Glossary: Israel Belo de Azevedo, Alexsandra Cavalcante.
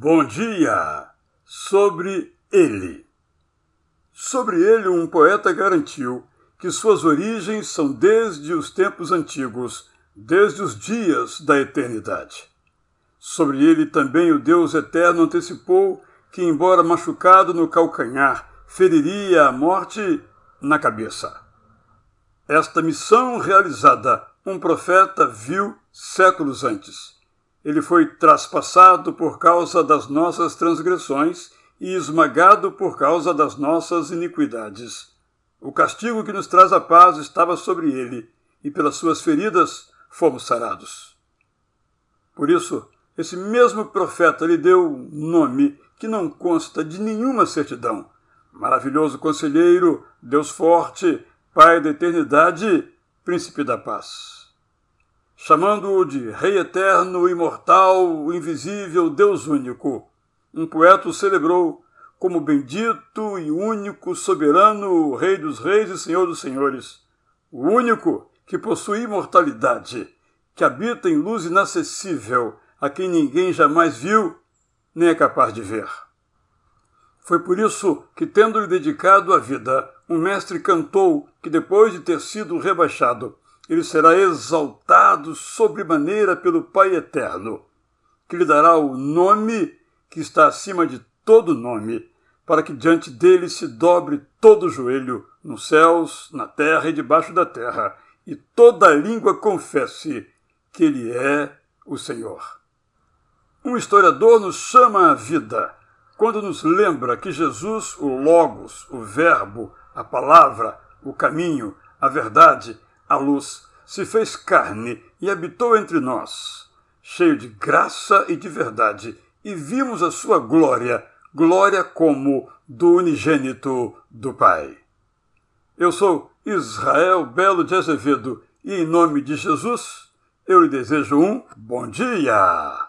Bom dia! Sobre ele. Sobre ele, um poeta garantiu que suas origens são desde os tempos antigos, desde os dias da eternidade. Sobre ele também o Deus eterno antecipou que, embora machucado no calcanhar, feriria a morte na cabeça. Esta missão realizada, um profeta viu séculos antes. Ele foi traspassado por causa das nossas transgressões e esmagado por causa das nossas iniquidades. O castigo que nos traz a paz estava sobre ele, e pelas suas feridas fomos sarados. Por isso, esse mesmo profeta lhe deu um nome que não consta de nenhuma certidão. Maravilhoso Conselheiro, Deus Forte, Pai da Eternidade, Príncipe da Paz. Chamando-o de Rei Eterno, Imortal, Invisível, Deus Único, um poeta o celebrou como bendito e único soberano, Rei dos Reis e Senhor dos Senhores, o único que possui imortalidade, que habita em luz inacessível, a quem ninguém jamais viu nem é capaz de ver. Foi por isso que, tendo-lhe dedicado a vida, um mestre cantou que, depois de ter sido rebaixado, ele será exaltado sobremaneira pelo Pai Eterno, que lhe dará o nome que está acima de todo nome, para que diante dele se dobre todo joelho, nos céus, na terra e debaixo da terra, e toda língua confesse que ele é o Senhor. Um historiador nos chama à vida quando nos lembra que Jesus, o Logos, o Verbo, a Palavra, o Caminho, a Verdade, a Luz, se fez carne e habitou entre nós, cheio de graça e de verdade, e vimos a sua glória, glória como do unigênito do Pai. Eu sou Israel Belo de Azevedo e, em nome de Jesus, eu lhe desejo um bom dia!